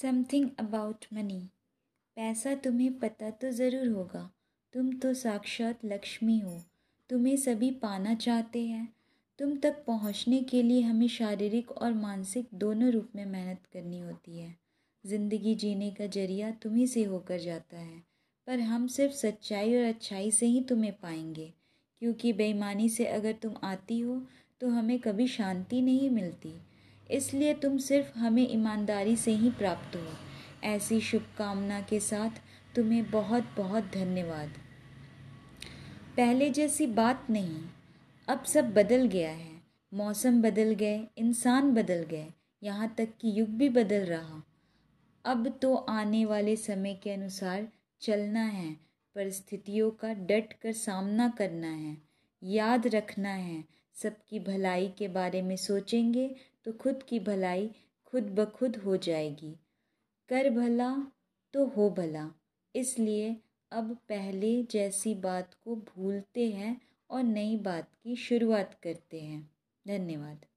Something about money. पैसा तुम्हें पता तो ज़रूर होगा, तुम तो साक्षात लक्ष्मी हो, तुम्हें सभी पाना चाहते हैं। तुम तक पहुंचने के लिए हमें शारीरिक और मानसिक दोनों रूप में मेहनत करनी होती है। ज़िंदगी जीने का जरिया तुम्ही से होकर जाता है, पर हम सिर्फ सच्चाई और अच्छाई से ही तुम्हें पाएंगे, क्योंकि बेईमानी से अगर तुम आती हो तो हमें कभी शांति नहीं मिलती। इसलिए तुम सिर्फ हमें ईमानदारी से ही प्राप्त हो। ऐसी शुभकामना के साथ तुम्हें बहुत बहुत धन्यवाद। पहले जैसी बात नहीं, अब सब बदल गया है। मौसम बदल गए, इंसान बदल गए, यहाँ तक कि युग भी बदल रहा। अब तो आने वाले समय के अनुसार चलना है, परिस्थितियों का डट कर सामना करना है। याद रखना है, सबकी भलाई के बारे में सोचेंगे तो खुद की भलाई खुद ब खुद हो जाएगी। कर भला तो हो भला। इसलिए अब पहले जैसी बात को भूलते हैं और नई बात की शुरुआत करते हैं। धन्यवाद।